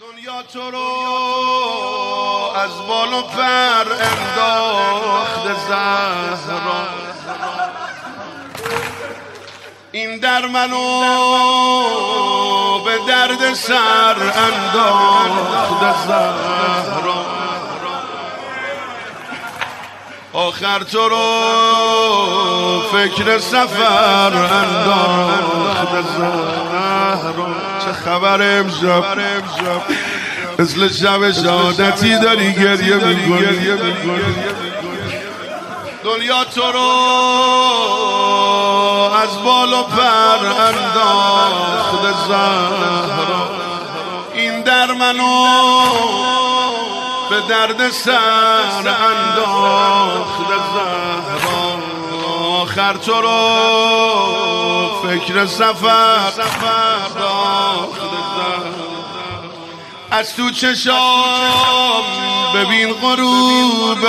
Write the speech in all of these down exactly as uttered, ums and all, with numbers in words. دنیا تو رو از بال و پر انداخته زهرا، این در منو به درد سر انداخته زهرا، آخر تو رو فکر سفر انداخته زهرا. چه خبر امشب؟ مثل شب شهادتی داری گریه می‌کنی. دنیا تو رو از بال و پر انداخته زهرا، این در منو به درد سر انداخته زهرا، آخر تو رو فکر سفر انداخته زهرا. از تو چشام ببین غروب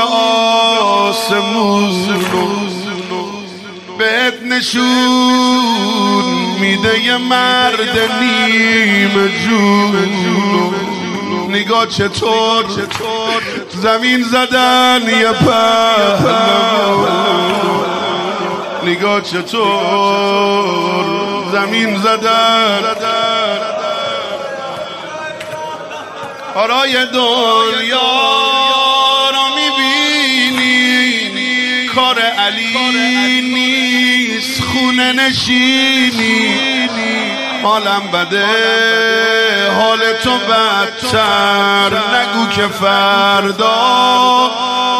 آسمون، بهت نشون میده یه مرد نیمه جون. نگاه چطور زمین زدن یه پهلوان، نگاه چطور زمین زدن آرای دنیا رو میبینی. کار علی نیست خونه نشینی، حالم بده حال تو بدتر، نگو که فردا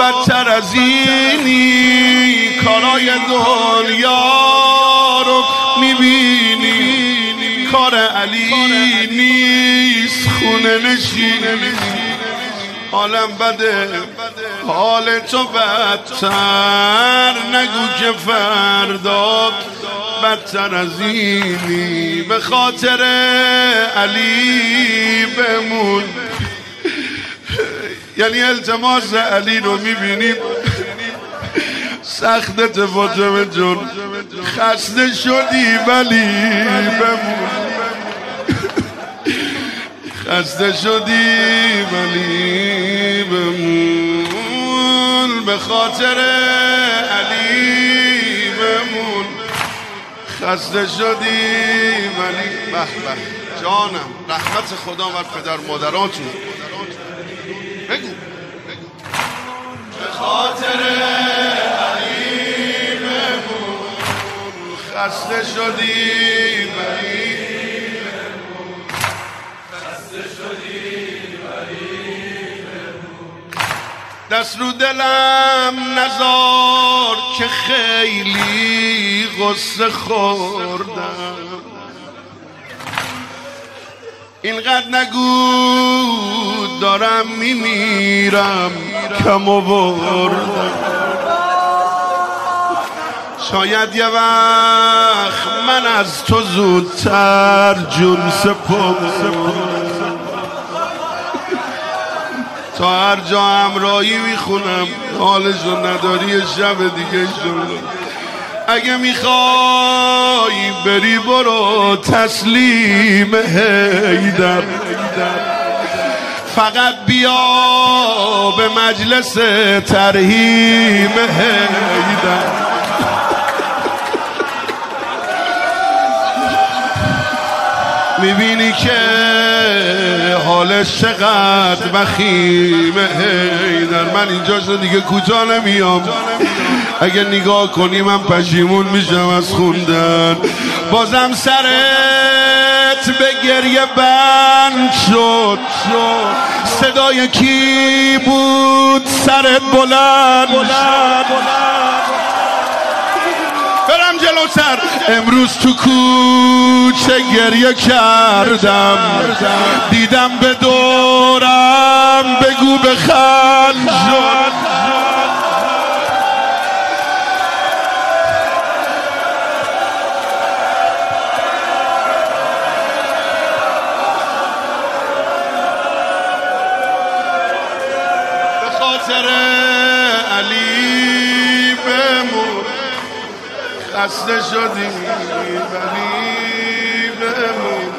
بدتر از اینی. کارای دنیا رو میبینی، کار علی نیست خونه نشینی، حالم بده حال تو بدتر، نگو که فردا بدتر از اینی. به خاطر علی بمون، یعنی التماس علی رو میبینیم سختت فاطمه جون، خسته شدی ولی بمون، خسته شدی ولی بمون، به خاطر علی بمون، خسته شدی ولی به به جانم. رحمت خدا بر پدر مادراتون. بگو به خاطر خسته شدی ولی بمون، خسته شدی ولی بمون، دست رو دلم نزار که خیلی غصه خوردم، اینقدر نگو دارم میمیرم کم آوردم، شاید یه وقت من از تو زودتر جون سپردم. تا هر جا همراهی میخونم حالشو نداری، شب دیگه شد. اگه میخوای بری برو تسلیم حیدر، فقط بیا به مجلس ترحیم حیدر. میبینی که حالش چقدر وخیمه در من اینجاشو دیگه کوتاه نمیام، اگه نگاه کنی من پشیمون میشم از خوندن. بازم سرت به گریه بند شد، صدای کی بود سرت بلند شد؟ برم جلوتر. امروز تو کوچه گریه کردم، دیدم به دورم بگو بخند شد. به خاطر علی خسته شدی ولی بمون،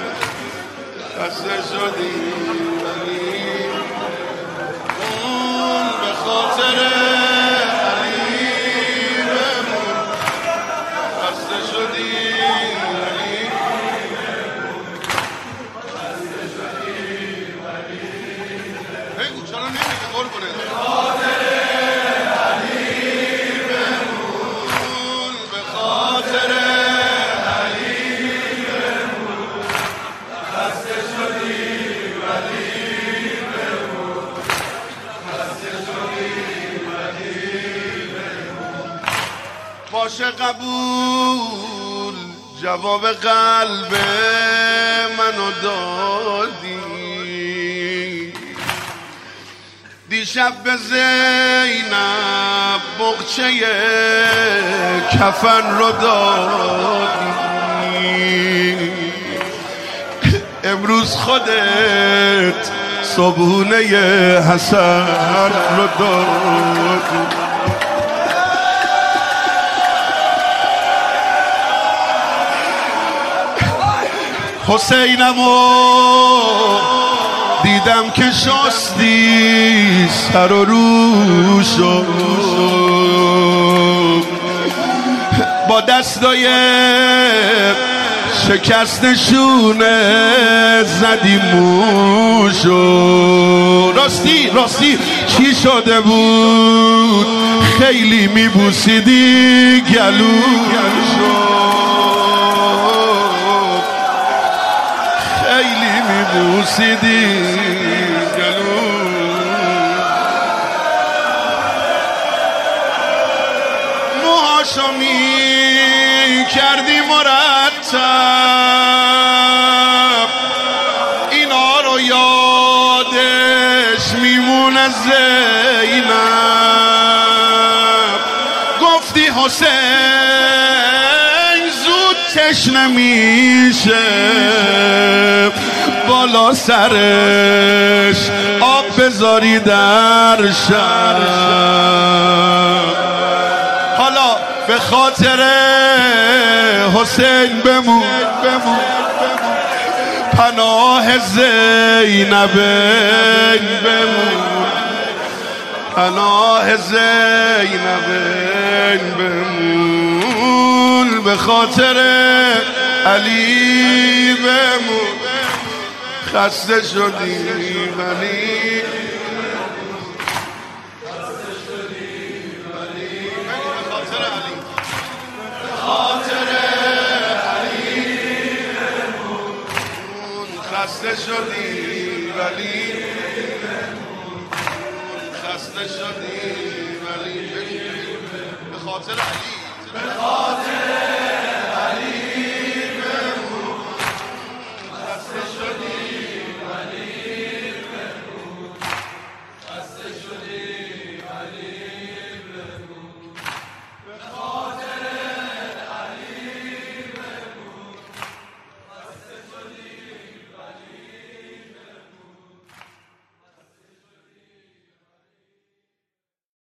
خسته شدی باشه قبول جواب قلب منو دادی. دیشب به زینب بغچه کفن رو دادی، امروز خودت صبحونه حسن رو دادی. حسینمو دیدم که شستی سر و روشو با دستای شکستشونه زدی موشو. راستی راستی چی شده بود خیلی میبوسیدی گلوشو؟ بوسیدی گلو موهاشو میکردی مرتب، اینا رو یادش میمونه زینب. گفتی حسین زود تشنه میشه، بالا سرش آب بذاری در شب. حالا به خاطر حسین بمون، پناه زینب بمون، پناه زینب بمون، به خاطر علی بمون. خسته شدی ولی خسته شدی ولی به خاطر علی، به خاطر علی خسته شدی ولی خسته شدی ولی به خاطر علی.